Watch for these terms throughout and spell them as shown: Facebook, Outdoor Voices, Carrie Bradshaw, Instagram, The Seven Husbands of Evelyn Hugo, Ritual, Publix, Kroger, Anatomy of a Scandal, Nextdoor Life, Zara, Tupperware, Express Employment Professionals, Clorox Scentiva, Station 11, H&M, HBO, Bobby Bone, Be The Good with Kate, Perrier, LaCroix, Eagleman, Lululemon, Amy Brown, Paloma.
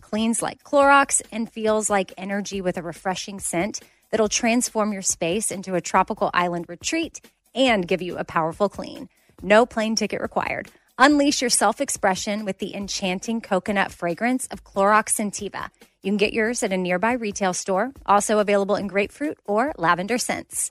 cleans like Clorox, and feels like energy with a refreshing scent that'll transform your space into a tropical island retreat and give you a powerful clean. No plane ticket required. Unleash your self-expression with the enchanting coconut fragrance of Clorox Scentiva. You can get yours at a nearby retail store, also available in grapefruit or lavender scents.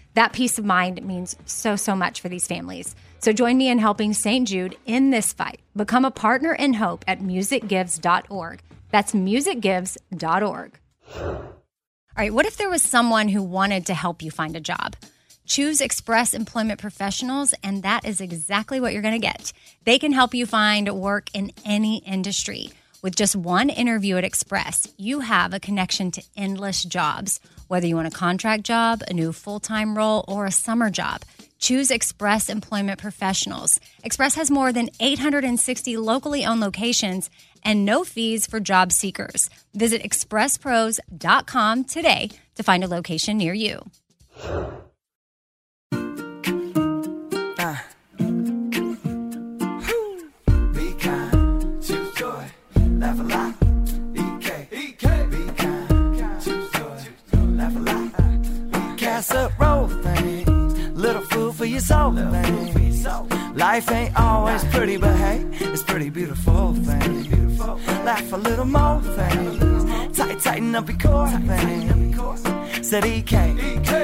That peace of mind means so, so much for these families. So join me in helping St. Jude in this fight. Become a partner in hope at musicgives.org. That's musicgives.org. All right, what if there was someone who wanted to help you find a job? Choose Express Employment Professionals, and that is exactly what you're going to get. They can help you find work in any industry. With just one interview at Express, you have a connection to endless jobs. Whether you want a contract job, a new full-time role, or a summer job, choose Express Employment Professionals. Express has more than 860 locally owned locations and no fees for job seekers. Visit expresspros.com today to find a location near you. Life ain't always pretty, but hey, it's pretty beautiful thing. Laugh a little more thing. Tighten up your core thing. Said EK,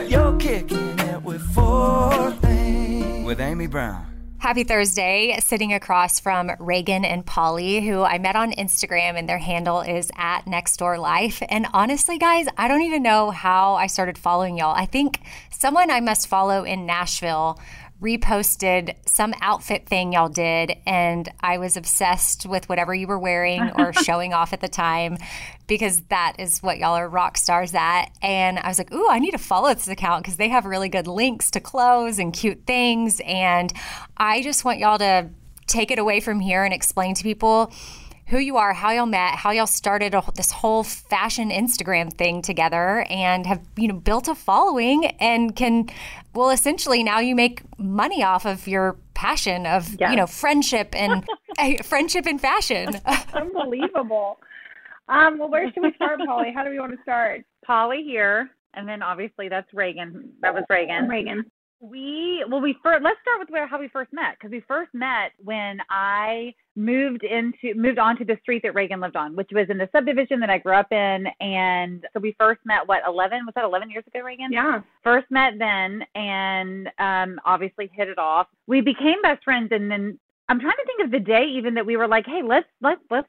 you're kicking it with four things. With Amy Brown. Happy Thursday. Sitting across from Reagan and Polly, who I met on Instagram, and their handle is at Nextdoor Life. And honestly, guys, I don't even know how I started following y'all. I think someone I must follow in Nashville reposted some outfit thing y'all did, and I was obsessed with whatever you were wearing or showing off at the time, because that is what y'all are rock stars at. And I was like, ooh, I need to follow this account because they have really good links to clothes and cute things. And I just want y'all to take it away from here and explain to people who you are, how y'all met, how y'all started this whole fashion Instagram thing together, and have, you know, built a following and can, well, essentially now you make money off of your passion of, yes, you know, friendship and friendship and fashion. Unbelievable. Well, where should we start, Polly? How do we want to start? Polly here, and then obviously that's Reagan. That was Reagan. Let's start with how we first met, because we first met when I moved onto the street that Reagan lived on, which was in the subdivision that I grew up in. And so we first met, 11 years ago, Reagan? Yeah. First met then, and obviously hit it off. We became best friends, and then I'm trying to think of the day even that we were like, hey, let's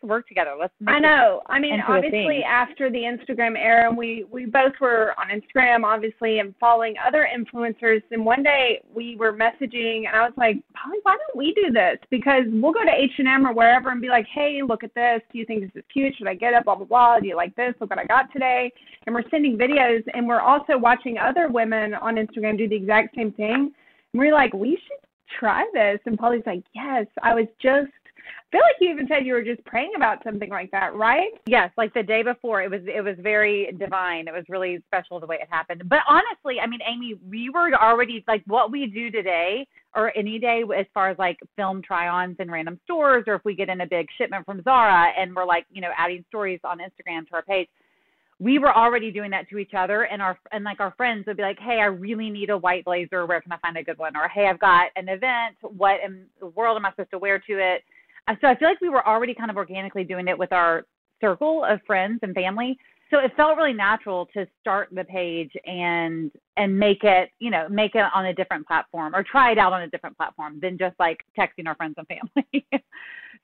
work together. Let's make I know. I mean, obviously after the Instagram era, we both were on Instagram, obviously, and following other influencers. And one day we were messaging, and I was like, Polly, why don't we do this? Because we'll go to H&M or wherever and be like, hey, look at this. Do you think this is cute? Should I get it? Blah, blah, blah. Do you like this? Look what I got today. And we're sending videos, and we're also watching other women on Instagram do the exact same thing. And we're like, we should try this. And Polly's like, yes, I was just I feel like you even said you were just praying about something like that, right? Yes, like the day before. It was very divine. It was really special the way it happened. But honestly, I mean, Amy, we were already, like, what we do today or any day as far as like film try-ons in random stores, or if we get in a big shipment from Zara and we're like, you know, adding stories on Instagram to our page, we were already doing that to each other, and our friends would be like, hey, I really need a white blazer. Where can I find a good one? Or, hey, I've got an event. What in the world am I supposed to wear to it? So I feel like we were already kind of organically doing it with our circle of friends and family. So it felt really natural to start the page and make it on a different platform, or try it out on a different platform than just like texting our friends and family.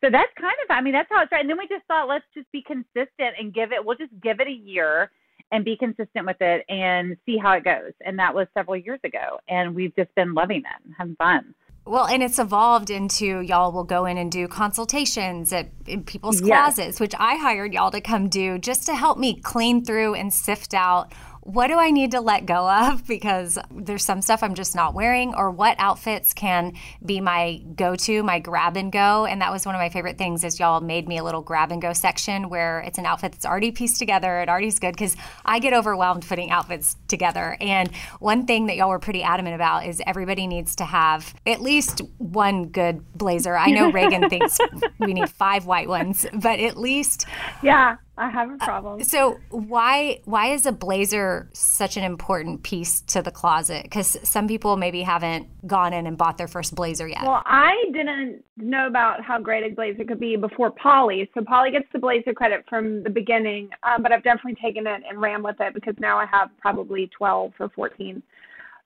So that's kind of, I mean, that's how it started. And then we just thought, let's just be consistent and give it a year and be consistent with it and see how it goes. And that was several years ago. And we've just been loving it and having fun. Well, and it's evolved into y'all will go in and do consultations in people's closets, which I hired y'all to come do just to help me clean through and sift out, what do I need to let go of because there's some stuff I'm just not wearing, or what outfits can be my go-to, my grab-and-go. And that was one of my favorite things is y'all made me a little grab-and-go section where it's an outfit that's already pieced together. It already's good because I get overwhelmed putting outfits together. And one thing that y'all were pretty adamant about is everybody needs to have at least one good blazer. I know Reagan thinks we need 5 white ones, but at least... yeah. I have a problem. So why is a blazer such an important piece to the closet? Because some people maybe haven't gone in and bought their first blazer yet. Well, I didn't know about how great a blazer could be before Polly. So Polly gets the blazer credit from the beginning, but I've definitely taken it and ran with it because now I have probably 12 or 14.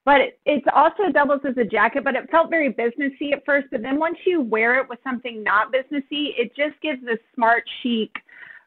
But it also doubles as a jacket, but it felt very businessy at first. But then once you wear it with something not businessy, it just gives this smart, chic,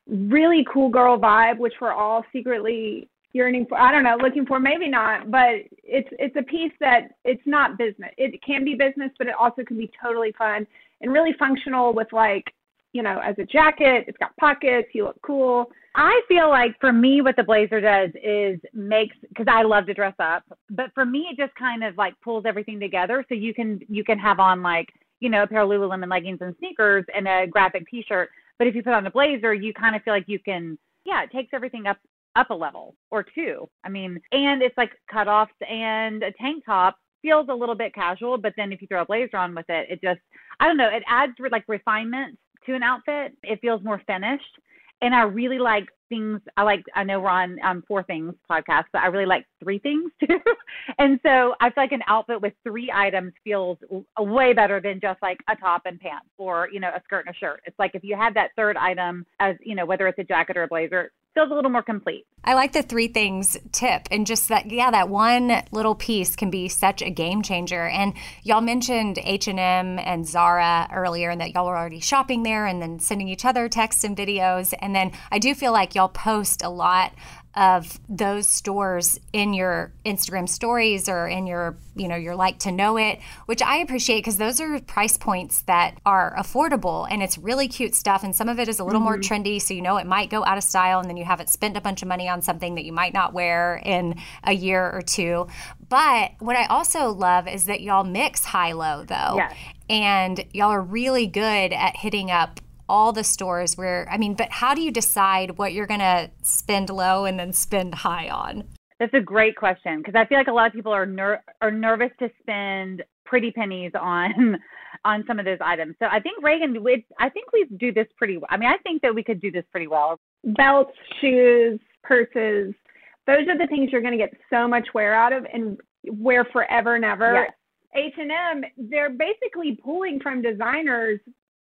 really cool girl vibe, which we're all secretly yearning for. I don't know, looking for, maybe not, but it's a piece that it's not business. It can be business, but it also can be totally fun and really functional with, like, you know, as a jacket, it's got pockets, you look cool. I feel like for me, what the blazer does is because I love to dress up, but for me, it just kind of like pulls everything together. So you can have on, like, you know, a pair of Lululemon leggings and sneakers and a graphic t-shirt. But if you put on a blazer, you kind of feel like you can, it takes everything up a level or two. I mean, and it's like cutoffs and a tank top feels a little bit casual. But then if you throw a blazer on with it, it just, I don't know, it adds like refinement to an outfit. It feels more finished. And I really like things. I know we're on 4 things podcast, but I really like 3 things too. And so I feel like an outfit with 3 items feels way better than just like a top and pants or, you know, a skirt and a shirt. It's like if you have that third item as, you know, whether it's a jacket or a blazer, it feels a little more complete. I like the 3 things tip, and just that, that one little piece can be such a game changer. And y'all mentioned H&M and Zara earlier, and that y'all were already shopping there and then sending each other texts and videos. And then I do feel like y'all post a lot of those stores in your Instagram stories or in your, you know, your like to know it, which I appreciate because those are price points that are affordable, and it's really cute stuff. And some of it is a little more trendy. So, you know, it might go out of style and then you haven't spent a bunch of money on something that you might not wear in a year or two. But what I also love is that y'all mix high-low though. Yes. And y'all are really good at hitting up all the stores but how do you decide what you're going to spend low and then spend high on? That's a great question, because I feel like a lot of people are nervous to spend pretty pennies on some of those items. So I think, Reagan, we do this pretty well. I mean, I think that we could do this pretty well. Belts, shoes, purses, those are the things you're going to get so much wear out of and wear forever and ever. Yes. H&M, they're basically pulling from designers,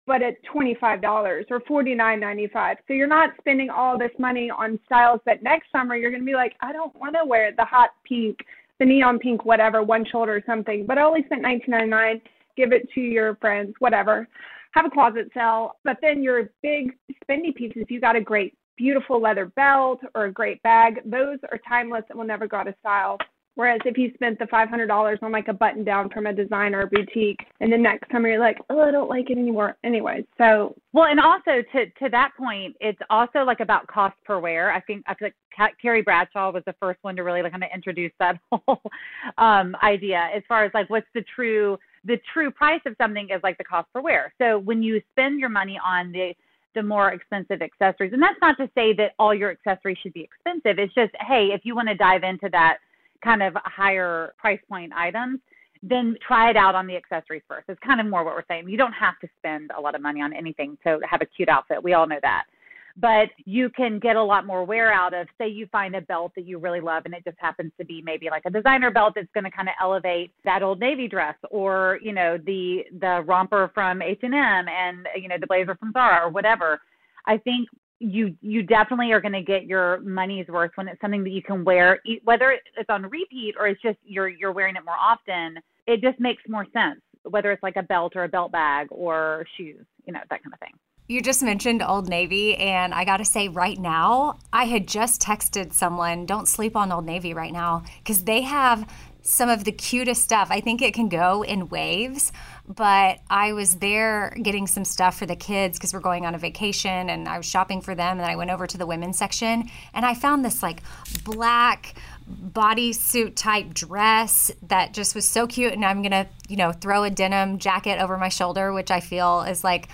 but at $25 or $49.95. So you're not spending all this money on styles that next summer you're going to be like, I don't want to wear the hot pink, the neon pink, whatever, one shoulder or something. But I only spent $19.99. Give it to your friends, whatever. Have a closet sale. But then your big spendy pieces, you got a great, beautiful leather belt or a great bag. Those are timeless and will never go out of style. Whereas if you spent the $500 on like a button down from a designer boutique, and the next time you're like, oh, I don't like it anymore. Anyway, so. Well, and also to that point, it's also like about cost per wear. I feel like Carrie Bradshaw was the first one to really like kind of introduce that whole idea as far as like what's the true price of something is like the cost per wear. So when you spend your money on the more expensive accessories, and that's not to say that all your accessories should be expensive. It's just, hey, if you want to dive into that kind of higher price point items, then try it out on the accessories first. It's kind of more what we're saying. You don't have to spend a lot of money on anything to have a cute outfit. We all know that. But you can get a lot more wear out of, say you find a belt that you really love and it just happens to be maybe like a designer belt that's going to kind of elevate that Old Navy dress, or, you know, the romper from H&M and, you know, the blazer from Zara or whatever. I think you definitely are going to get your money's worth when it's something that you can wear, whether it's on repeat or it's just you're wearing it more often. It just makes more sense, whether it's like a belt or a belt bag or shoes, you know, that kind of thing. You just mentioned Old Navy, and I got to say right now, I had just texted someone, don't sleep on Old Navy right now, because they have some of the cutest stuff. I think it can go in waves, but I was there getting some stuff for the kids because we're going on a vacation, and I was shopping for them, and I went over to the women's section, and I found this like black bodysuit type dress that just was so cute, and I'm going to, you know, throw a denim jacket over my shoulder, which I feel is like,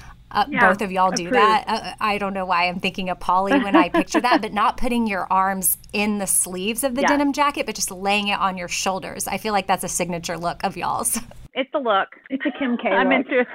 both of y'all do that. I don't know why I'm thinking of Polly when I picture that, but not putting your arms in the sleeves of the denim jacket, but just laying it on your shoulders. I feel like that's a signature look of y'all's. It's a look. It's a Kim K look. I'm into it.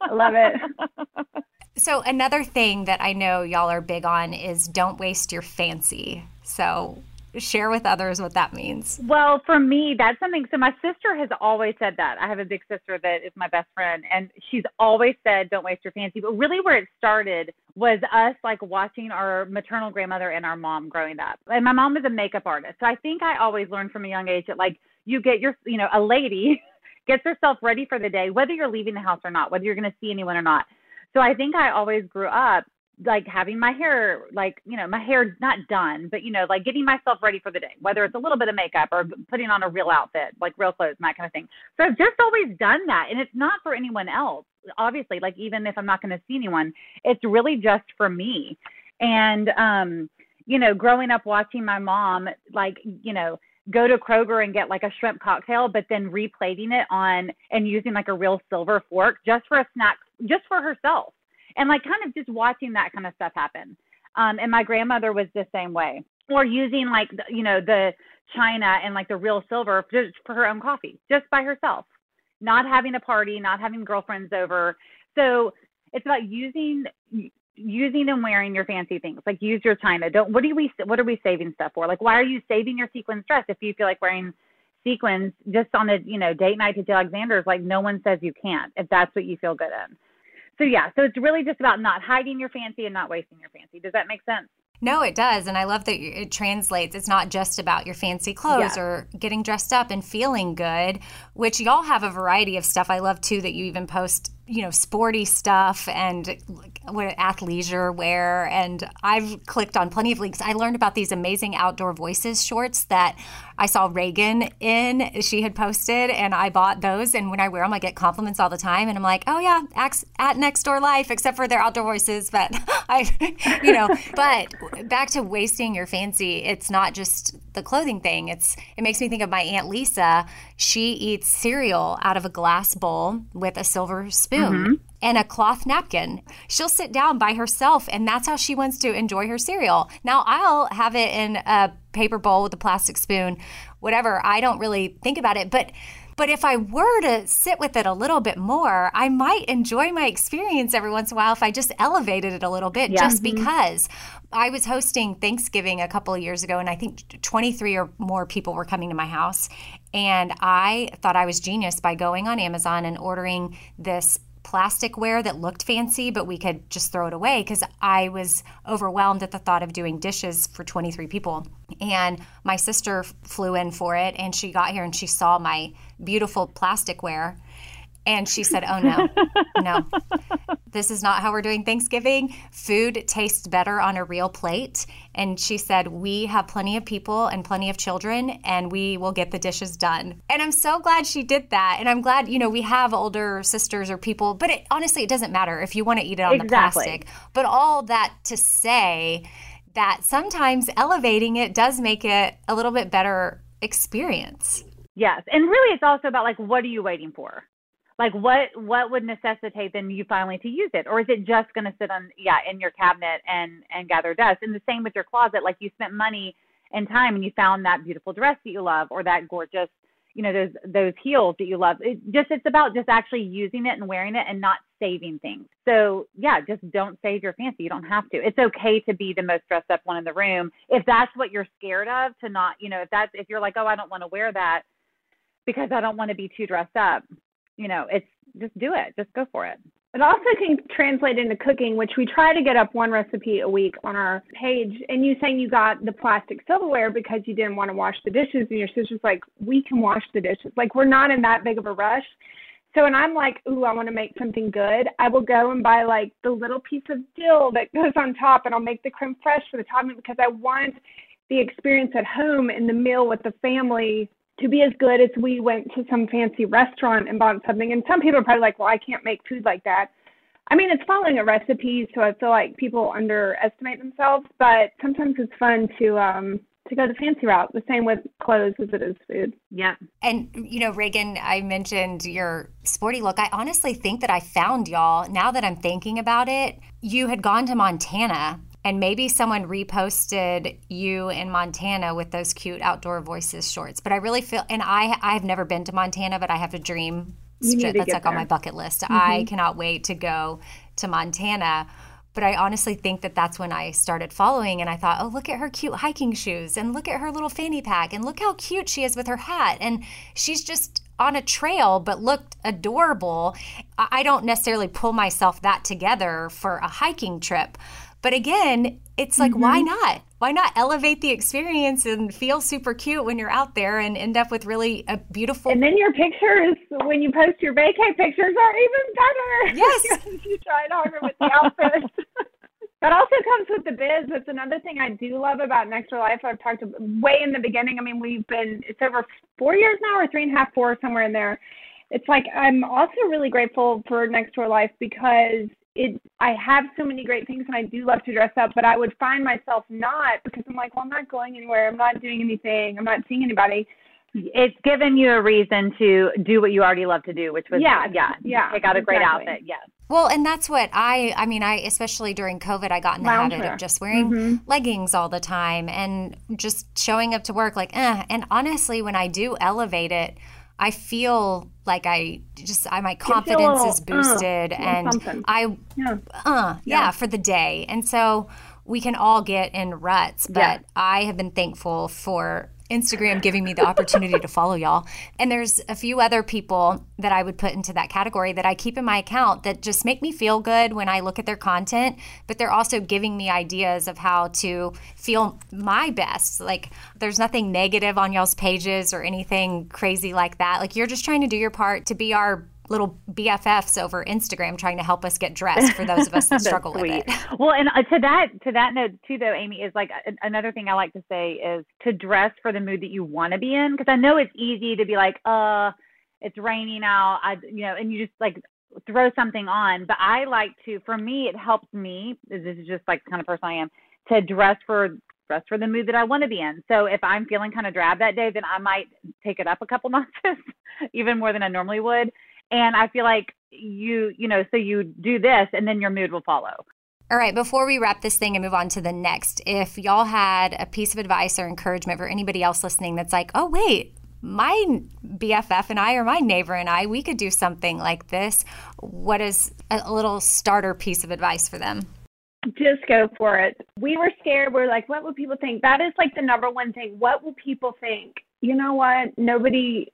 I love it. So another thing that I know y'all are big on is don't waste your fancy. So share with others what that means. Well, for me, that's something. So my sister has always said that. I have a big sister that is my best friend, and she's always said, don't waste your fancy. But really where it started was us like watching our maternal grandmother and our mom growing up. And my mom was a makeup artist. So I think I always learned from a young age that like you get your, you know, a lady gets herself ready for the day, whether you're leaving the house or not, whether you're going to see anyone or not. So I think I always grew up like having my hair, like, you know, my hair not done, but, you know, like getting myself ready for the day, whether it's a little bit of makeup or putting on a real outfit, like real clothes and that kind of thing. So I've just always done that. And it's not for anyone else, obviously, like even if I'm not going to see anyone, it's really just for me. And, you know, growing up watching my mom, like, you know, go to Kroger and get like a shrimp cocktail, but then replating it on and using like a real silver fork just for a snack, just for herself. And like kind of just watching that kind of stuff happen. And my grandmother was the same way. Or using like, you know, the china and like the real silver just for her own coffee, just by herself. Not having a party, not having girlfriends over. So it's about using and wearing your fancy things. Like use your china. What are we saving stuff for? Like why are you saving your sequins dress if you feel like wearing sequins just on a, you know, date night to Jill Alexander's? Like no one says you can't if that's what you feel good in. So yeah, so it's really just about not hiding your fancy and not wasting your fancy. Does that make sense? No, it does. And I love that it translates. It's not just about your fancy clothes or getting dressed up and feeling good, which y'all have a variety of stuff. I love, too, that you even post, you know, sporty stuff and what athleisure wear. And I've clicked on plenty of links. I learned about these amazing Outdoor Voices shorts that I saw Reagan in. She had posted and I bought those. And when I wear them, I get compliments all the time. And I'm like, oh, yeah, at Nextdoor Life, except for their Outdoor Voices. But I, you know, but back to wasting your fancy, it's not just the clothing thing. It makes me think of my Aunt Lisa. She eats cereal out of a glass bowl with a silver spoon. Mm-hmm. And a cloth napkin. She'll sit down by herself, and that's how she wants to enjoy her cereal. Now, I'll have it in a paper bowl with a plastic spoon, whatever. I don't really think about it. But if I were to sit with it a little bit more, I might enjoy my experience every once in a while if I just elevated it a little bit, just because. I was hosting Thanksgiving a couple of years ago, and I think 23 or more people were coming to my house. And I thought I was genius by going on Amazon and ordering this plasticware that looked fancy, but we could just throw it away because I was overwhelmed at the thought of doing dishes for 23 people. And my sister flew in for it, and she got here and she saw my beautiful plasticware. And she said, oh, no, no, this is not how we're doing Thanksgiving. Food tastes better on a real plate. And she said, we have plenty of people and plenty of children, and we will get the dishes done. And I'm so glad she did that. And I'm glad, you know, we have older sisters or people, but it, honestly, it doesn't matter if you want to eat it on exactly. the plastic. But all that to say that sometimes elevating it does make it a little bit better experience. Yes. And really, it's also about, like, what are you waiting for? Like, what would necessitate then you finally to use it? Or is it just going to sit on, in your cabinet and gather dust? And the same with your closet. Like, you spent money and time and you found that beautiful dress that you love, or that gorgeous, you know, those heels that you love. It's about just actually using it and wearing it and not saving things. So, just don't save your fancy. You don't have to. It's okay to be the most dressed up one in the room. If that's what you're scared of, to not, you know, if you're like, oh, I don't want to wear that because I don't want to be too dressed up. You know, it's just do it. Just go for it. It also can translate into cooking, which we try to get up one recipe a week on our page. And you saying you got the plastic silverware because you didn't want to wash the dishes. And your sister's like, we can wash the dishes. Like, we're not in that big of a rush. So when I'm like, ooh, I want to make something good, I will go and buy, like, the little piece of dill that goes on top. And I'll make the creme fraiche for the topping because I want the experience at home and the meal with the family to be as good as we went to some fancy restaurant and bought something. And some people are probably like, well, I can't make food like that. I mean, it's following a recipe, so I feel like people underestimate themselves, but sometimes it's fun to go the fancy route, the same with clothes as it is food. Yeah. And, you know, Reagan, I mentioned your sporty look. I honestly think that I found y'all, now that I'm thinking about it, you had gone to Montana. And maybe someone reposted you in Montana with those cute Outdoor Voices shorts. But I really feel, and I've never been to Montana, but I have a dream. That's like there. On my bucket list. Mm-hmm. I cannot wait to go to Montana. But I honestly think that that's when I started following, and I thought, oh, look at her cute hiking shoes, and look at her little fanny pack, and look how cute she is with her hat. And she's just on a trail but looked adorable. I don't necessarily pull myself that together for a hiking trip. But again, it's like, mm-hmm. Why not? Why not elevate the experience and feel super cute when you're out there and end up with really a beautiful... And then your pictures, when you post your vacay pictures, are even better. Yes. Because you tried harder with the outfits. That also comes with the biz. That's another thing I do love about Nextdoor Life. I've talked way in the beginning. I mean, it's over 4 years now, or 3.5, 4, somewhere in there. It's like, I'm also really grateful for Nextdoor Life because... I have so many great things, and I do love to dress up, but I would find myself not, because I'm like, well, I'm not going anywhere. I'm not doing anything. I'm not seeing anybody. It's given you a reason to do what you already love to do, which was, pick out a great outfit. Yes. Well, and that's what I mean, especially during COVID, I got in the habit of just wearing leggings all the time and just showing up to work like, And honestly, when I do elevate it, I feel like my confidence is boosted for the day. And so we can all get in ruts, but I have been thankful for Instagram giving me the opportunity to follow y'all. And there's a few other people that I would put into that category that I keep in my account that just make me feel good when I look at their content, but they're also giving me ideas of how to feel my best. Like, there's nothing negative on y'all's pages or anything crazy like that. Like, you're just trying to do your part to be our little BFFs over Instagram, trying to help us get dressed for those of us that struggle with it. Well, and to that note too, though, Amy, is like another thing I like to say is to dress for the mood that you want to be in. Because I know it's easy to be like, it's raining out, and you just like throw something on. But I like to, for me, it helps me. This is just like the kind of person I am, to dress for the mood that I want to be in. So if I'm feeling kind of drab that day, then I might take it up a couple notches, even more than I normally would. And I feel like so you do this and then your mood will follow. All right, before we wrap this thing and move on to the next, if y'all had a piece of advice or encouragement for anybody else listening that's like, oh, wait, my BFF and I, or my neighbor and I, we could do something like this. What is a little starter piece of advice for them? Just go for it. We were scared. We're like, what will people think? That is like the number one thing. What will people think? You know what? Nobody's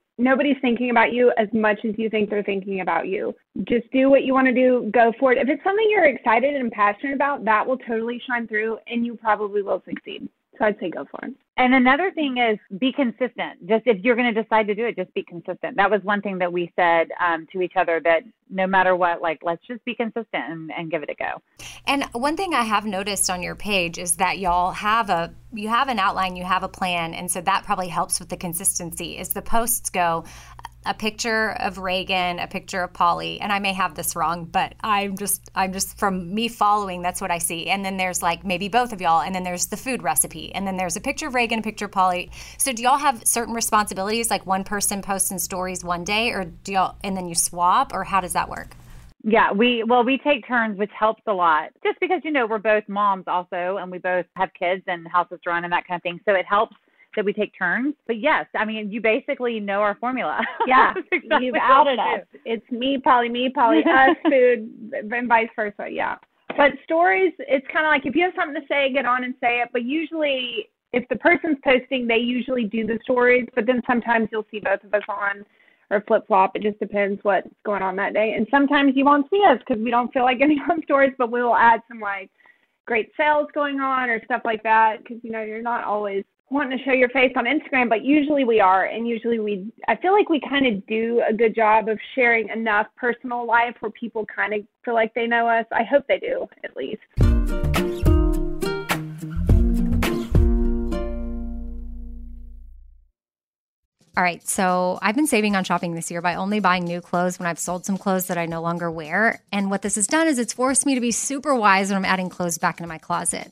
thinking about you as much as you think they're thinking about you. Just do what you want to do. Go for it. If it's something you're excited and passionate about, that will totally shine through and you probably will succeed. So I'd say go for it. And another thing is be consistent. Just if you're going to decide to do it, just be consistent. That was one thing that we said to each other, that no matter what, like, let's just be consistent and give it a go. And one thing I have noticed on your page is that y'all have you have an outline, you have a plan. And so that probably helps with the consistency is the posts go a picture of Reagan, a picture of Polly, and I may have this wrong, but I'm just from me following, that's what I see. And then there's like maybe both of y'all, and then there's the food recipe, and then there's a picture of Reagan, a picture of Polly. So do y'all have certain responsibilities, like one person posts in stories one day, or do y'all and then you swap, or how does that work? Yeah, we take turns, which helps a lot, just because we're both moms also, and we both have kids and houses to run and that kind of thing. So it helps that we take turns. But yes, I mean, you basically know our formula. Yeah, exactly. You've outed us. It's me, Polly, us, food, and vice versa, yeah. But stories, it's kind of like if you have something to say, get on and say it. But usually if the person's posting, they usually do the stories, but then sometimes you'll see both of us on or flip-flop. It just depends what's going on that day. And sometimes you won't see us because we don't feel like getting on stories, but we will add some like great sales going on or stuff like that because, you're not always wanting to show your face on Instagram, but usually we are. And usually I feel like we kind of do a good job of sharing enough personal life where people kind of feel like they know us. I hope they do, at least. All right, so I've been saving on shopping this year by only buying new clothes when I've sold some clothes that I no longer wear. And what this has done is it's forced me to be super wise when I'm adding clothes back into my closet.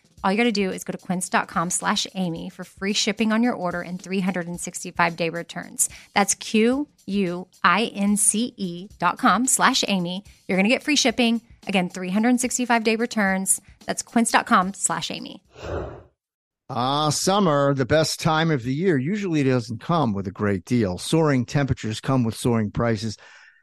All you got to do is go to quince.com/Amy for free shipping on your order and 365-day returns. That's quince.com/Amy. You're going to get free shipping. Again, 365-day returns. That's quince.com/Amy. Summer, the best time of the year, usually doesn't come with a great deal. Soaring temperatures come with soaring prices,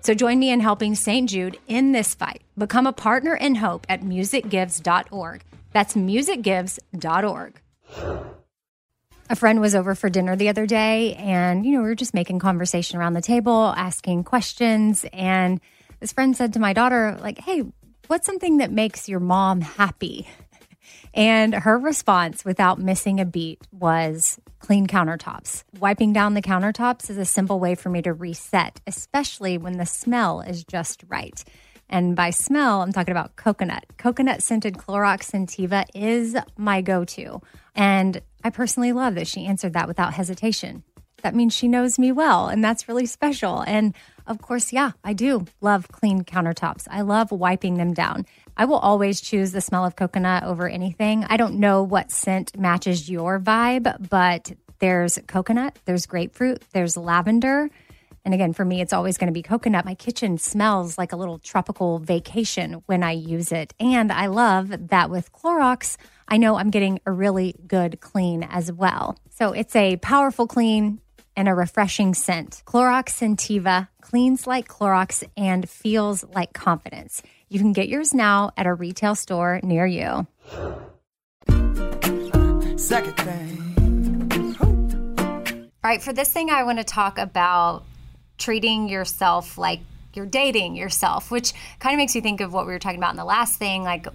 So join me in helping St. Jude in this fight. Become a partner in hope at musicgives.org. That's musicgives.org. A friend was over for dinner the other day, and, we were just making conversation around the table, asking questions. And this friend said to my daughter, like, hey, what's something that makes your mom happy? And her response, without missing a beat, was clean countertops. Wiping down the countertops is a simple way for me to reset, especially when the smell is just right. And by smell, I'm talking about coconut. Coconut-scented Clorox Scentiva is my go-to. And I personally love that she answered that without hesitation. That means she knows me well, and that's really special. And of course, yeah, I do love clean countertops. I love wiping them down. I will always choose the smell of coconut over anything. I don't know what scent matches your vibe, but there's coconut, there's grapefruit, there's lavender. And again, for me, it's always going to be coconut. My kitchen smells like a little tropical vacation when I use it. And I love that with Clorox, I know I'm getting a really good clean as well. So it's a powerful clean and a refreshing scent. Clorox Scentiva cleans like Clorox and feels like confidence. You can get yours now at a retail store near you. Second thing. All right, for this thing, I want to talk about treating yourself like you're dating yourself, which kind of makes you think of what we were talking about in the last thing, like,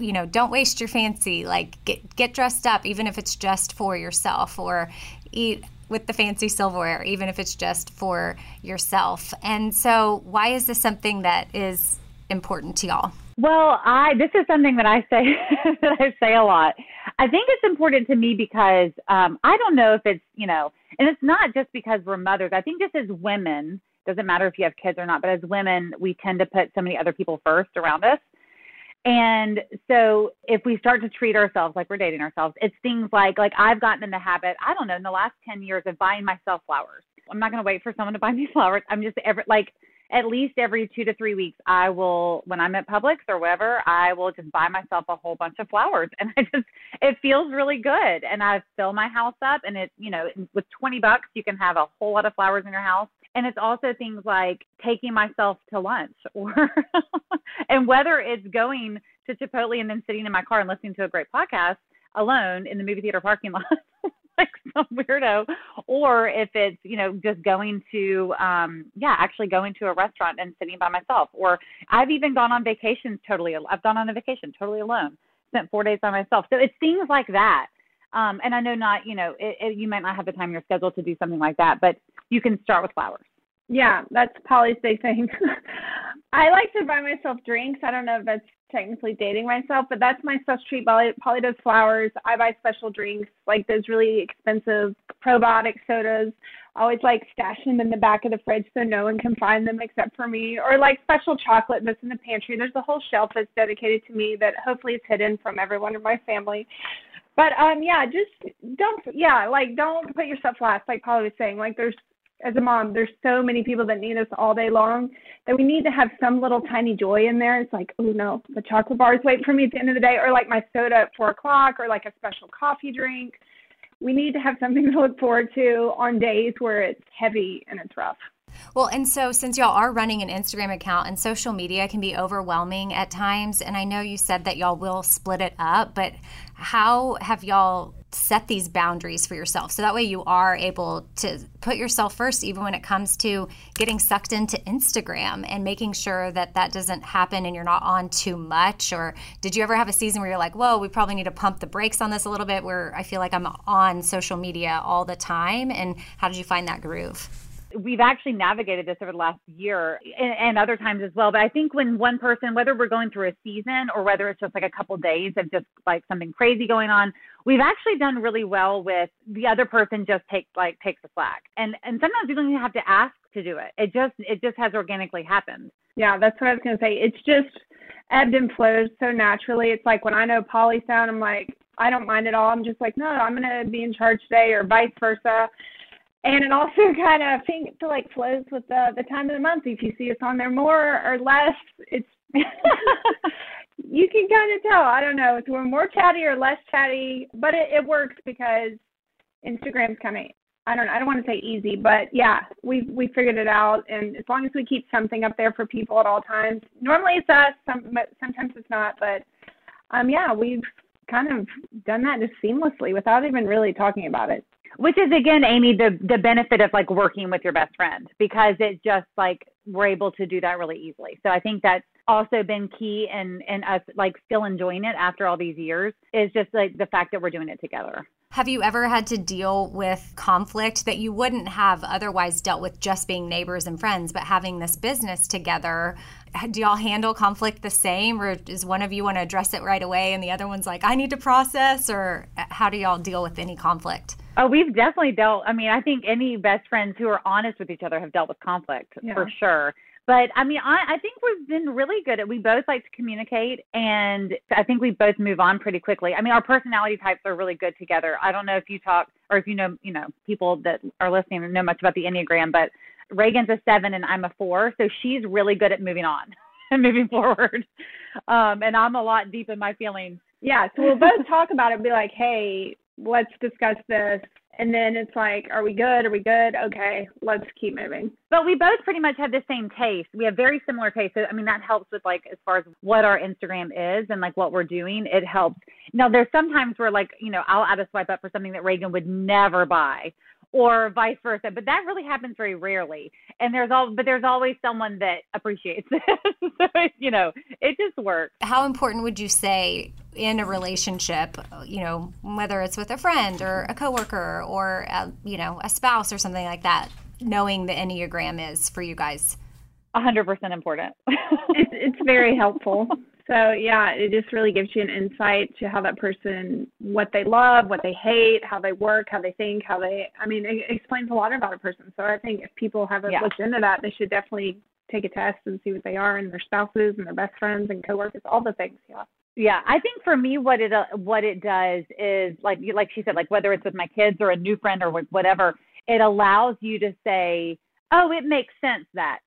you know, don't waste your fancy, like get dressed up, even if it's just for yourself, or eat with the fancy silverware, even if it's just for yourself. And so why is this something that is important to y'all? Well, this is something that I say that I say a lot. I think it's important to me because I don't know if it's, you know, and it's not just because we're mothers. I think just as women, doesn't matter if you have kids or not, but as women, we tend to put so many other people first around us. And so if we start to treat ourselves like we're dating ourselves, it's things like I've gotten in the habit, I don't know, in the last 10 years of buying myself flowers. I'm not going to wait for someone to buy me flowers. I'm just at least every 2 to 3 weeks, I will, when I'm at Publix or wherever, I will just buy myself a whole bunch of flowers. And it feels really good. And I fill my house up, and it, you know, with $20, you can have a whole lot of flowers in your house. And it's also things like taking myself to lunch or, and whether it's going to Chipotle and then sitting in my car and listening to a great podcast alone in the movie theater parking lot, like some weirdo, or if it's, you know, just going to, actually going to a restaurant and sitting by myself, or I've even gone on vacations totally. I've gone on a vacation totally alone, spent 4 days by myself. So it's things like that. And I know not, you know, you might not have the time in your schedule to do something like that, but you can start with flowers. Yeah, that's Polly's big thing. I like to buy myself drinks. I don't know if that's technically dating myself, but that's my special treat. Polly does flowers. I buy special drinks, like those really expensive probiotic sodas. I always like stashing them in the back of the fridge so no one can find them except for me, or like special chocolate that's in the pantry. There's a whole shelf that's dedicated to me that hopefully it's hidden from everyone in my family. But, don't put yourself last, like Polly was saying. Like, as a mom, there's so many people that need us all day long that we need to have some little tiny joy in there. It's like, oh, no, the chocolate bars wait for me at the end of the day, or like my soda at 4 o'clock, or like a special coffee drink. We need to have something to look forward to on days where it's heavy and it's rough. Well, and so since y'all are running an Instagram account and social media can be overwhelming at times, and I know you said that y'all will split it up, but how have y'all set these boundaries for yourself? So that way you are able to put yourself first, even when it comes to getting sucked into Instagram, and making sure that that doesn't happen and you're not on too much. Or did you ever have a season where you're like, whoa, we probably need to pump the brakes on this a little bit, where I feel like I'm on social media all the time? And how did you find that groove? We've actually navigated this over the last year and other times as well. But I think when one person, whether we're going through a season or whether it's just like a couple days of just like something crazy going on, we've actually done really well with the other person just takes the slack. And sometimes we don't even have to ask to do it. It just has organically happened. Yeah, that's what I was going to say. It's just ebbed and flowed so naturally. It's like when I know Polly's down, I'm like, I don't mind at all. I'm just like, no, I'm going to be in charge today, or vice versa. And it also kind of, I think, like flows with the time of the month. If you see us on there more or less, it's you can kind of tell. I don't know if we're more chatty or less chatty, but it works because Instagram's kind of, I don't want to say easy, but yeah, we figured it out. And as long as we keep something up there for people at all times, normally it's us, sometimes it's not, but we've kind of done that just seamlessly without even really talking about it. Which is, again, Amy, the benefit of like working with your best friend, because it just like we're able to do that really easily. So I think that also been key in us like still enjoying it after all these years is just like the fact that we're doing it together. Have you ever had to deal with conflict that you wouldn't have otherwise dealt with just being neighbors and friends, but having this business together? Do y'all handle conflict the same, or does one of you want to address it right away and the other one's like, I need to process, or how do y'all deal with any conflict? Oh, we've definitely dealt. I mean, I think any best friends who are honest with each other have dealt with conflict for sure. But I mean, I think we've been really good at, we both like to communicate, and I think we both move on pretty quickly. I mean, our personality types are really good together. I don't know if you talk, or if you know, people that are listening know much about the Enneagram, but Reagan's a 7 and I'm a 4. So she's really good at moving on and moving forward. And I'm a lot deep in my feelings. Yeah. So we'll both talk about it and be like, hey, let's discuss this. And then it's like, are we good? Are we good? Okay, let's keep moving. But we both pretty much have the same taste. We have very similar tastes. So, I mean, that helps with like, as far as what our Instagram is and like what we're doing, it helps. Now, there's sometimes where like, you know, I'll add a swipe up for something that Reagan would never buy, or vice versa. But that really happens very rarely. And there's always someone that appreciates it. So, you know, it just works. How important would you say in a relationship, you know, whether it's with a friend or a coworker or, you know, a spouse or something like that, knowing the Enneagram is for you guys? 100% important. It's very helpful. So, yeah, it just really gives you an insight to how that person, what they love, what they hate, how they work, how they think, how they, I mean, it explains a lot about a person. So I think if people haven't looked into that, they should definitely take a test and see what they are, and their spouses and their best friends and coworkers, all the things. Yeah. Yeah. I think for me, what it does is like she said, like whether it's with my kids or a new friend or whatever, it allows you to say, oh, it makes sense that ...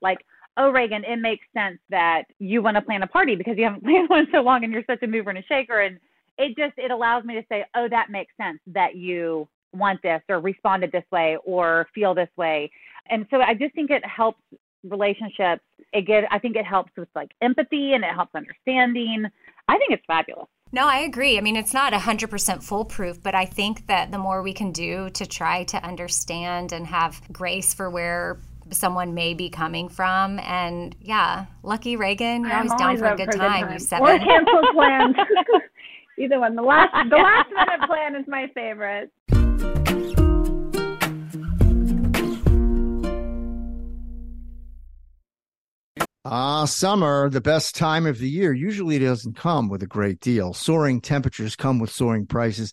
Like, oh, Reagan, it makes sense that you want to plan a party because you haven't planned one so long and you're such a mover and a shaker. And it allows me to say, oh, that makes sense that you want this or responded this way or feel this way. And so I just think it helps relationships. I think it helps with like empathy, and it helps understanding. I think it's fabulous. No, I agree. I mean, it's not 100% foolproof, but I think that the more we can do to try to understand and have grace for where someone may be coming from. And yeah, lucky Reagan, you're always down for a good time. You said that. Or canceled plans. Either one. The last minute plan is my favorite. Summer, the best time of the year, usually doesn't come with a great deal. Soaring temperatures come with soaring prices,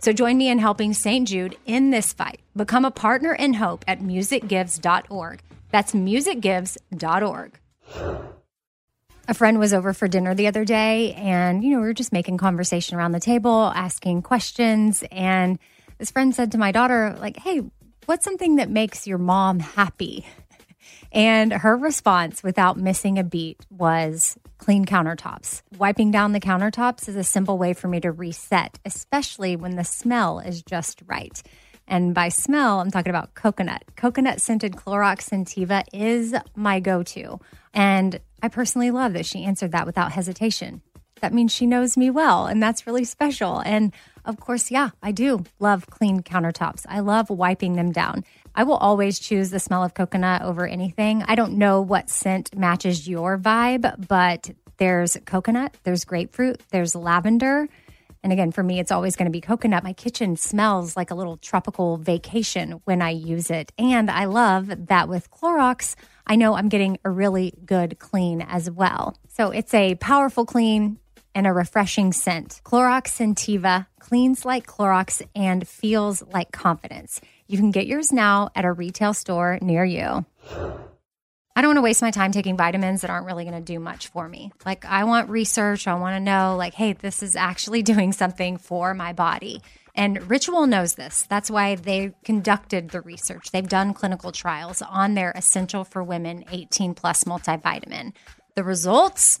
So join me in helping St. Jude in this fight. Become a partner in hope at musicgives.org. That's musicgives.org. A friend was over for dinner the other day, and, you know, we were just making conversation around the table, asking questions, and this friend said to my daughter, like, hey, what's something that makes your mom happy? And her response, without missing a beat, was clean countertops. Wiping down the countertops is a simple way for me to reset, especially when the smell is just right. And by smell, I'm talking about coconut. Coconut-scented Clorox Scentiva is my go-to. And I personally love that she answered that without hesitation. That means she knows me well, and that's really special. And Of course, yeah, I do love clean countertops. I love wiping them down. I will always choose the smell of coconut over anything. I don't know what scent matches your vibe, but there's coconut, there's grapefruit, there's lavender. And again, for me, it's always going to be coconut. My kitchen smells like a little tropical vacation when I use it. And I love that with Clorox, I know I'm getting a really good clean as well. So it's a powerful clean and a refreshing scent. Clorox Scentiva cleans like Clorox and feels like confidence. You can get yours now at a retail store near you. I don't want to waste my time taking vitamins that aren't really going to do much for me. Like, I want research. I want to know, like, hey, this is actually doing something for my body. And Ritual knows this. That's why they conducted the research. They've done clinical trials on their Essential for Women 18 Plus multivitamin. The results,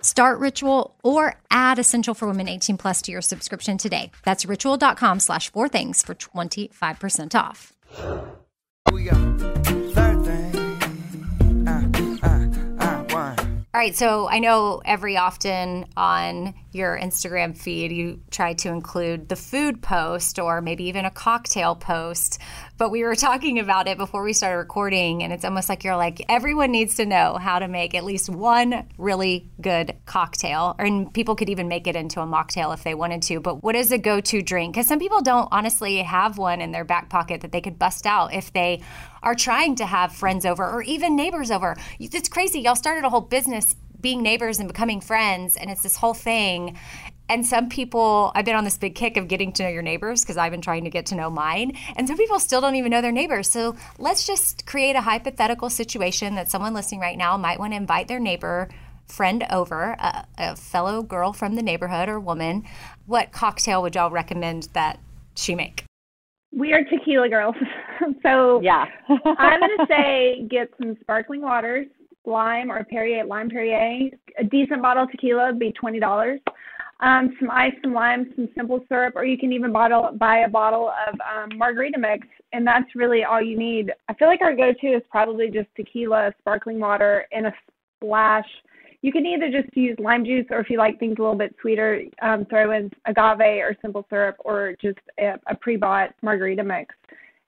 Start Ritual or add Essential for Women 18 Plus to your subscription today. That's ritual.com/4things for 25% off. We got third thing. All right, so I know every often on your Instagram feed, you try to include the food post or maybe even a cocktail post, but we were talking about it before we started recording, and it's almost like you're like, everyone needs to know how to make at least one really good cocktail, and people could even make it into a mocktail if they wanted to, but what is a go-to drink? Because some people don't honestly have one in their back pocket that they could bust out if they are trying to have friends over or even neighbors over. It's crazy. Y'all started a whole business being neighbors and becoming friends, and it's this whole thing. And some people, I've been on this big kick of getting to know your neighbors because I've been trying to get to know mine. And some people still don't even know their neighbors. So let's just create a hypothetical situation that someone listening right now might want to invite their neighbor friend over, a fellow girl from the neighborhood or woman. What cocktail would y'all recommend that she make? We are tequila girls. So yeah. I'm going to say get some sparkling waters, lime or Perrier, lime Perrier. A decent bottle of tequila would be $20. Some ice, some lime, some simple syrup, or you can even buy a bottle of margarita mix, and that's really all you need. I feel like our go-to is probably just tequila, sparkling water, and a splash. You can either just use lime juice, or if you like things a little bit sweeter, throw in agave or simple syrup, or just a pre-bought margarita mix.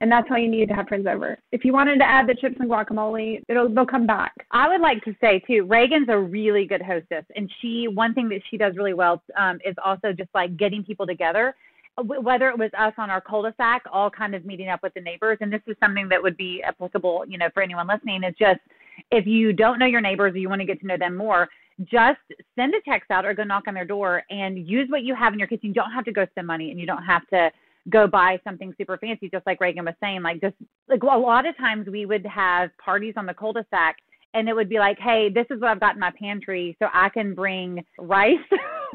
And that's all you need to have friends over. If you wanted to add the chips and guacamole, they'll come back. I would like to say, too, Reagan's a really good hostess. And one thing that she does really well is also just, like, getting people together, whether it was us on our cul-de-sac, all kind of meeting up with the neighbors. And this is something that would be applicable, you know, for anyone listening. It's just if you don't know your neighbors or you want to get to know them more, just send a text out or go knock on their door and use what you have in your kitchen. You don't have to go spend money and you don't have to go buy something super fancy, just like Reagan was saying. Like a lot of times we would have parties on the cul-de-sac and it would be like, hey, this is what I've got in my pantry, so I can bring rice.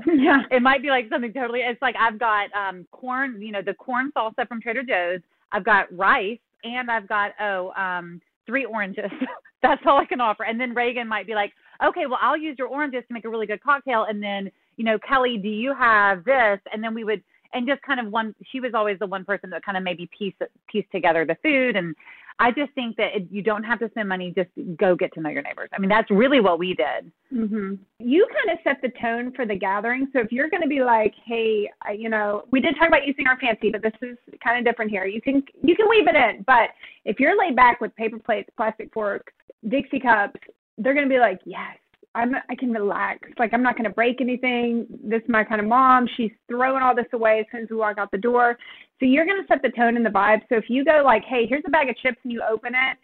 Yeah. It might be like something totally, it's like I've got corn, you know, the corn salsa from Trader Joe's. I've got rice and I've got, 3 oranges. That's all I can offer. And then Reagan might be like, okay, well, I'll use your oranges to make a really good cocktail. And then, you know, Kelly, do you have this? And then we would, and just kind of she was always the one person that kind of maybe piece together the food. And I just think that you don't have to spend money, just go get to know your neighbors. I mean, that's really what we did. Mm-hmm. You kind of set the tone for the gathering. So if you're going to be like, hey, you know, we did talk about using our fancy, but this is kind of different here. You can weave it in. But if you're laid back with paper plates, plastic forks, Dixie cups, they're going to be like, yes, I can relax. Like, I'm not going to break anything. This is my kind of mom. She's throwing all this away as soon as we walk out the door. So you're going to set the tone and the vibe. So if you go like, hey, here's a bag of chips, and you open it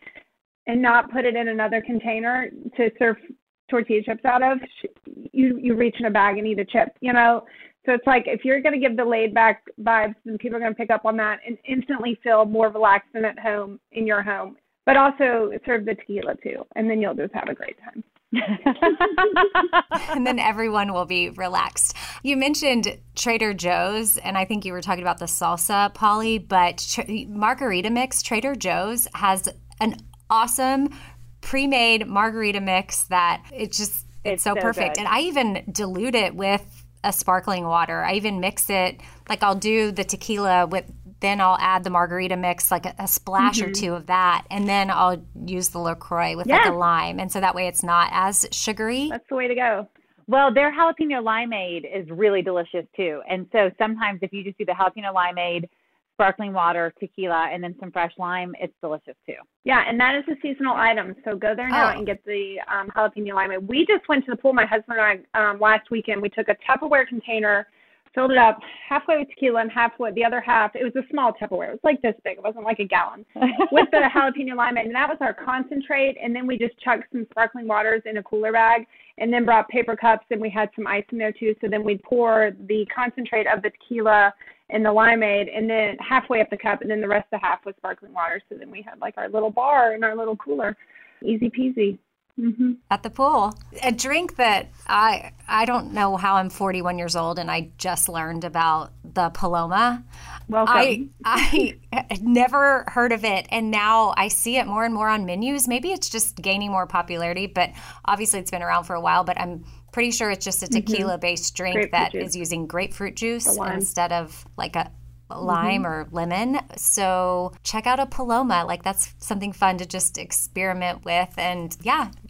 and not put it in another container to serve tortilla chips out of, you reach in a bag and eat a chip, you know? So it's like, if you're going to give the laid back vibes, then people are going to pick up on that and instantly feel more relaxed and at home in your home. But also serve the tequila too, and then you'll just have a great time. And then everyone will be relaxed. You mentioned Trader Joe's, and I think you were talking about the salsa, Polly, but margarita mix, Trader Joe's has an awesome pre-made margarita mix that it's so perfect. Good. And I even dilute it with a sparkling water. I even mix it, like I'll do the tequila with, then I'll add the margarita mix, like a splash or two of that. And then I'll use the LaCroix with like a lime. And so that way it's not as sugary. That's the way to go. Well, their jalapeno limeade is really delicious too. And so sometimes if you just do the jalapeno limeade, sparkling water, tequila, and then some fresh lime, it's delicious too. Yeah, and that is a seasonal item. So go there now and get the jalapeno limeade. We just went to the pool, my husband and I, last weekend. We took a Tupperware container, filled it up halfway with tequila and halfway the other half. It was a small Tupperware. It was like this big. It wasn't like a gallon with the jalapeno limeade. And that was our concentrate. And then we just chucked some sparkling waters in a cooler bag and then brought paper cups. And we had some ice in there too. So then we'd pour the concentrate of the tequila and the limeade and then halfway up the cup. And then the rest of the half was sparkling water. So then we had like our little bar and our little cooler. Easy peasy. At the pool. A drink that I don't know how I'm 41 years old and I just learned about the Paloma. Welcome. I never heard of it, and now I see it more and more on menus. Maybe it's just gaining more popularity, but obviously it's been around for a while, but I'm pretty sure it's just a tequila-based drink is using grapefruit juice instead of like a lime or lemon. So check out a Paloma. Like, that's something fun to just experiment with, and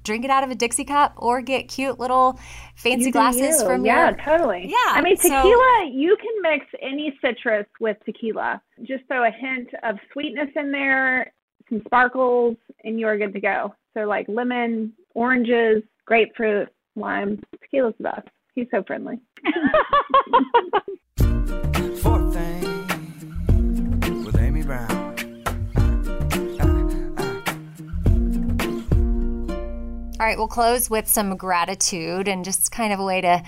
drink it out of a Dixie cup or get cute little fancy glasses from your... Yeah, totally. Yeah. I mean, tequila, you can mix any citrus with tequila. Just throw a hint of sweetness in there, some sparkles, and you're good to go. So like lemon, oranges, grapefruit, lime. Tequila's the best. He's so friendly. Fourth thing. All right, we'll close with some gratitude and just kind of a way to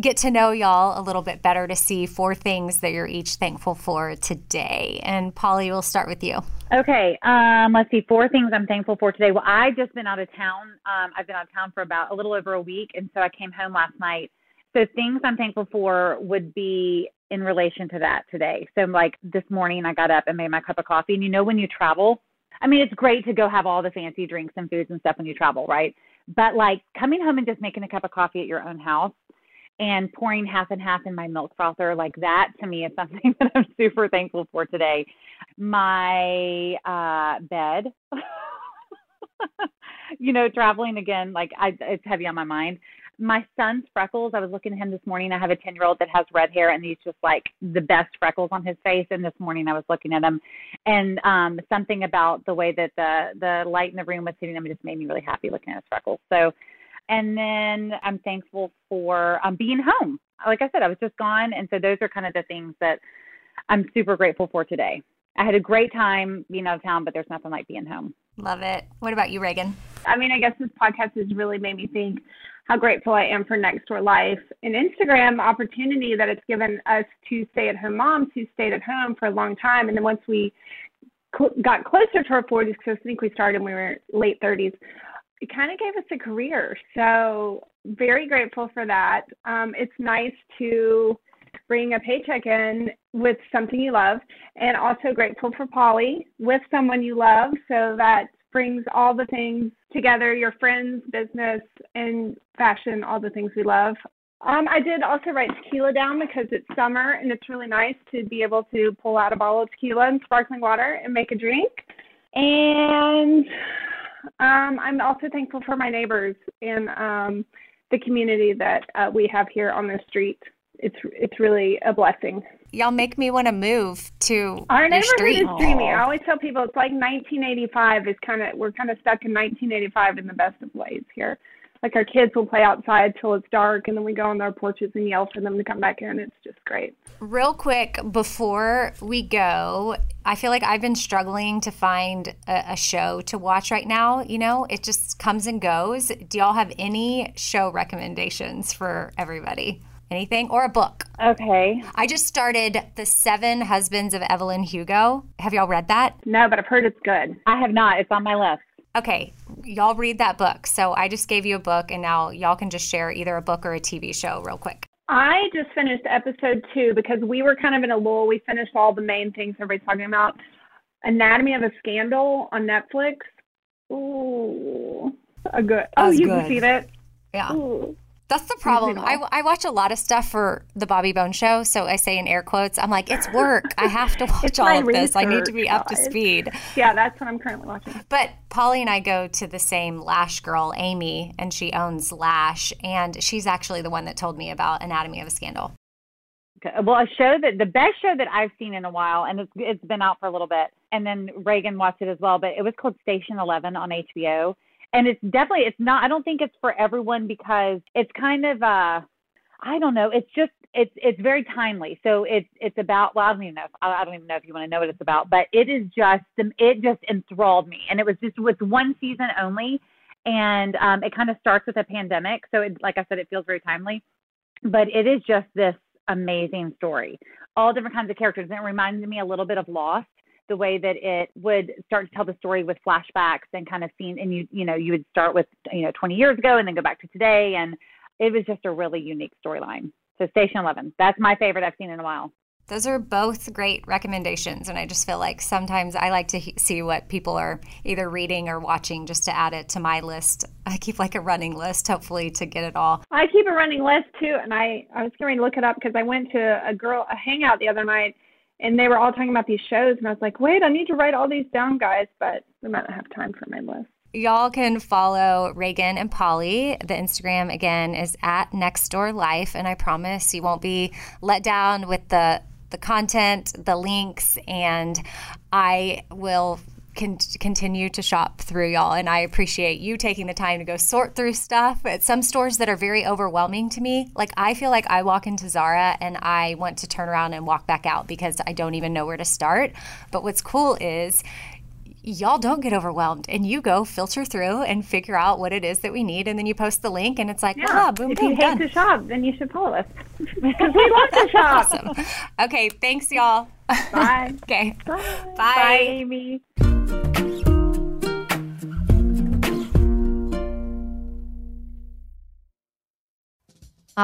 get to know y'all a little bit better, to see four things that you're each thankful for today. And Polly, we'll start with you. Okay, let's see, four things I'm thankful for today. Well, I've just been out of town. I've been out of town for about a little over a week, and so I came home last night. So things I'm thankful for would be in relation to that today. So like this morning I got up and made my cup of coffee. And you know, when you travel, I mean, it's great to go have all the fancy drinks and foods and stuff when you travel, right? But like coming home and just making a cup of coffee at your own house and pouring half and half in my milk frother, like that to me is something that I'm super thankful for today. My bed, you know, traveling again, like it's heavy on my mind. My son's freckles, I was looking at him this morning. I have a 10-year-old that has red hair, and he's just like the best freckles on his face. And this morning I was looking at him, and something about the way that the light in the room was hitting him just made me really happy looking at his freckles. So, and then I'm thankful for being home. Like I said, I was just gone. And so those are kind of the things that I'm super grateful for today. I had a great time being out of town, but there's nothing like being home. Love it. What about you, Reagan? I mean, I guess this podcast has really made me think how grateful I am for Nextdoor Life, an Instagram opportunity that it's given us to stay-at-home moms who stayed at home for a long time. And then once we got closer to our 40s, because I think we started when we were late 30s, it kind of gave us a career. So very grateful for that. It's nice to bring a paycheck in with something you love, and also grateful for Polly with someone you love. So that brings all the things together, your friends, business, and fashion, all the things we love. I did also write tequila down because it's summer and it's really nice to be able to pull out a bottle of tequila and sparkling water and make a drink. And I'm also thankful for my neighbors and the community that we have here on the street. It's really a blessing. Y'all make me want to move to our neighborhood is dreamy. I always tell people it's like 1985 is we're kind of stuck in 1985 in the best of ways here Like our kids will play outside till it's dark, and then we go on their porches and yell for them to come back in. It's just great. Real quick, before we go, I feel like I've been struggling to find a show to watch right now. You know, it just comes and goes. Do y'all have any show recommendations for everybody? Anything? Or a book? Okay. I just started The Seven Husbands of Evelyn Hugo. Have y'all read that? No, but I've heard it's good. I have not. It's on my list. Okay, y'all read that book. So I just gave you a book, and now y'all can just share either a book or a TV show real quick. I just finished episode 2 because we were kind of in a lull. We finished all the main things everybody's talking about. Anatomy of a Scandal on Netflix. Ooh, a good. Oh, you good. Can see that. Yeah. Ooh. That's the problem. I watch a lot of stuff for the Bobby Bone Show, so I say in air quotes, I'm like, it's work. I have to watch all of this. I need to be up to speed. Yeah, that's what I'm currently watching. But Polly and I go to the same Lash girl, Amy, and she owns Lash, and she's actually the one that told me about Anatomy of a Scandal. Okay. Well, the best show that I've seen in a while, and it's been out for a little bit, and then Reagan watched it as well, but it was called Station 11 on HBO. And it's not, I don't think it's for everyone because it's kind of, I don't know. It's just, it's very timely. So it's about, well, I don't even know if you want to know what it's about, but it just enthralled me. And it was one season only. And it kind of starts with a pandemic. So like I said, it feels very timely, but it is just this amazing story, all different kinds of characters. And it reminded me a little bit of Lost, the way that it would start to tell the story with flashbacks and kind of scenes, and you would start with 20 years ago and then go back to today, and it was just a really unique storyline. So Station 11, that's my favorite I've seen in a while. Those are both great recommendations, and I just feel like sometimes I like to see what people are either reading or watching just to add it to my list. I keep like a running list, hopefully, to get it all. I keep a running list too, and I was going to look it up because I went to a hangout the other night. And they were all talking about these shows, and I was like, wait, I need to write all these down, guys, but we might not have time for my list. Y'all can follow Reagan and Polly. The Instagram, again, is @NextdoorLife, and I promise you won't be let down with the content, the links, and I will continue to shop through y'all, and I appreciate you taking the time to go sort through stuff. At some stores that are very overwhelming to me, like I feel like I walk into Zara and I want to turn around and walk back out because I don't even know where to start. But what's cool is y'all don't get overwhelmed, and you go filter through and figure out what it is that we need, and then you post the link, and it's like, yeah, boom, if boom, you done. Hate to shop, then you should follow us because we love to shop. Awesome. Okay, thanks, y'all. Bye. Okay. Bye. Bye, Amy.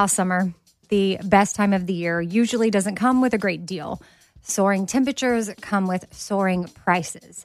Summer, the best time of the year, usually doesn't come with a great deal. Soaring temperatures come with soaring prices.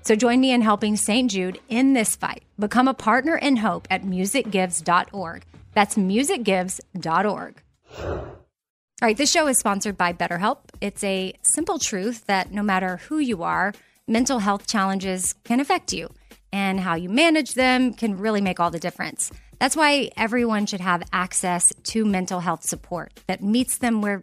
So join me in helping St. Jude in this fight. Become a partner in hope at musicgives.org. That's musicgives.org. All right, this show is sponsored by BetterHelp. It's a simple truth that no matter who you are, mental health challenges can affect you, and how you manage them can really make all the difference. That's why everyone should have access to mental health support that meets them where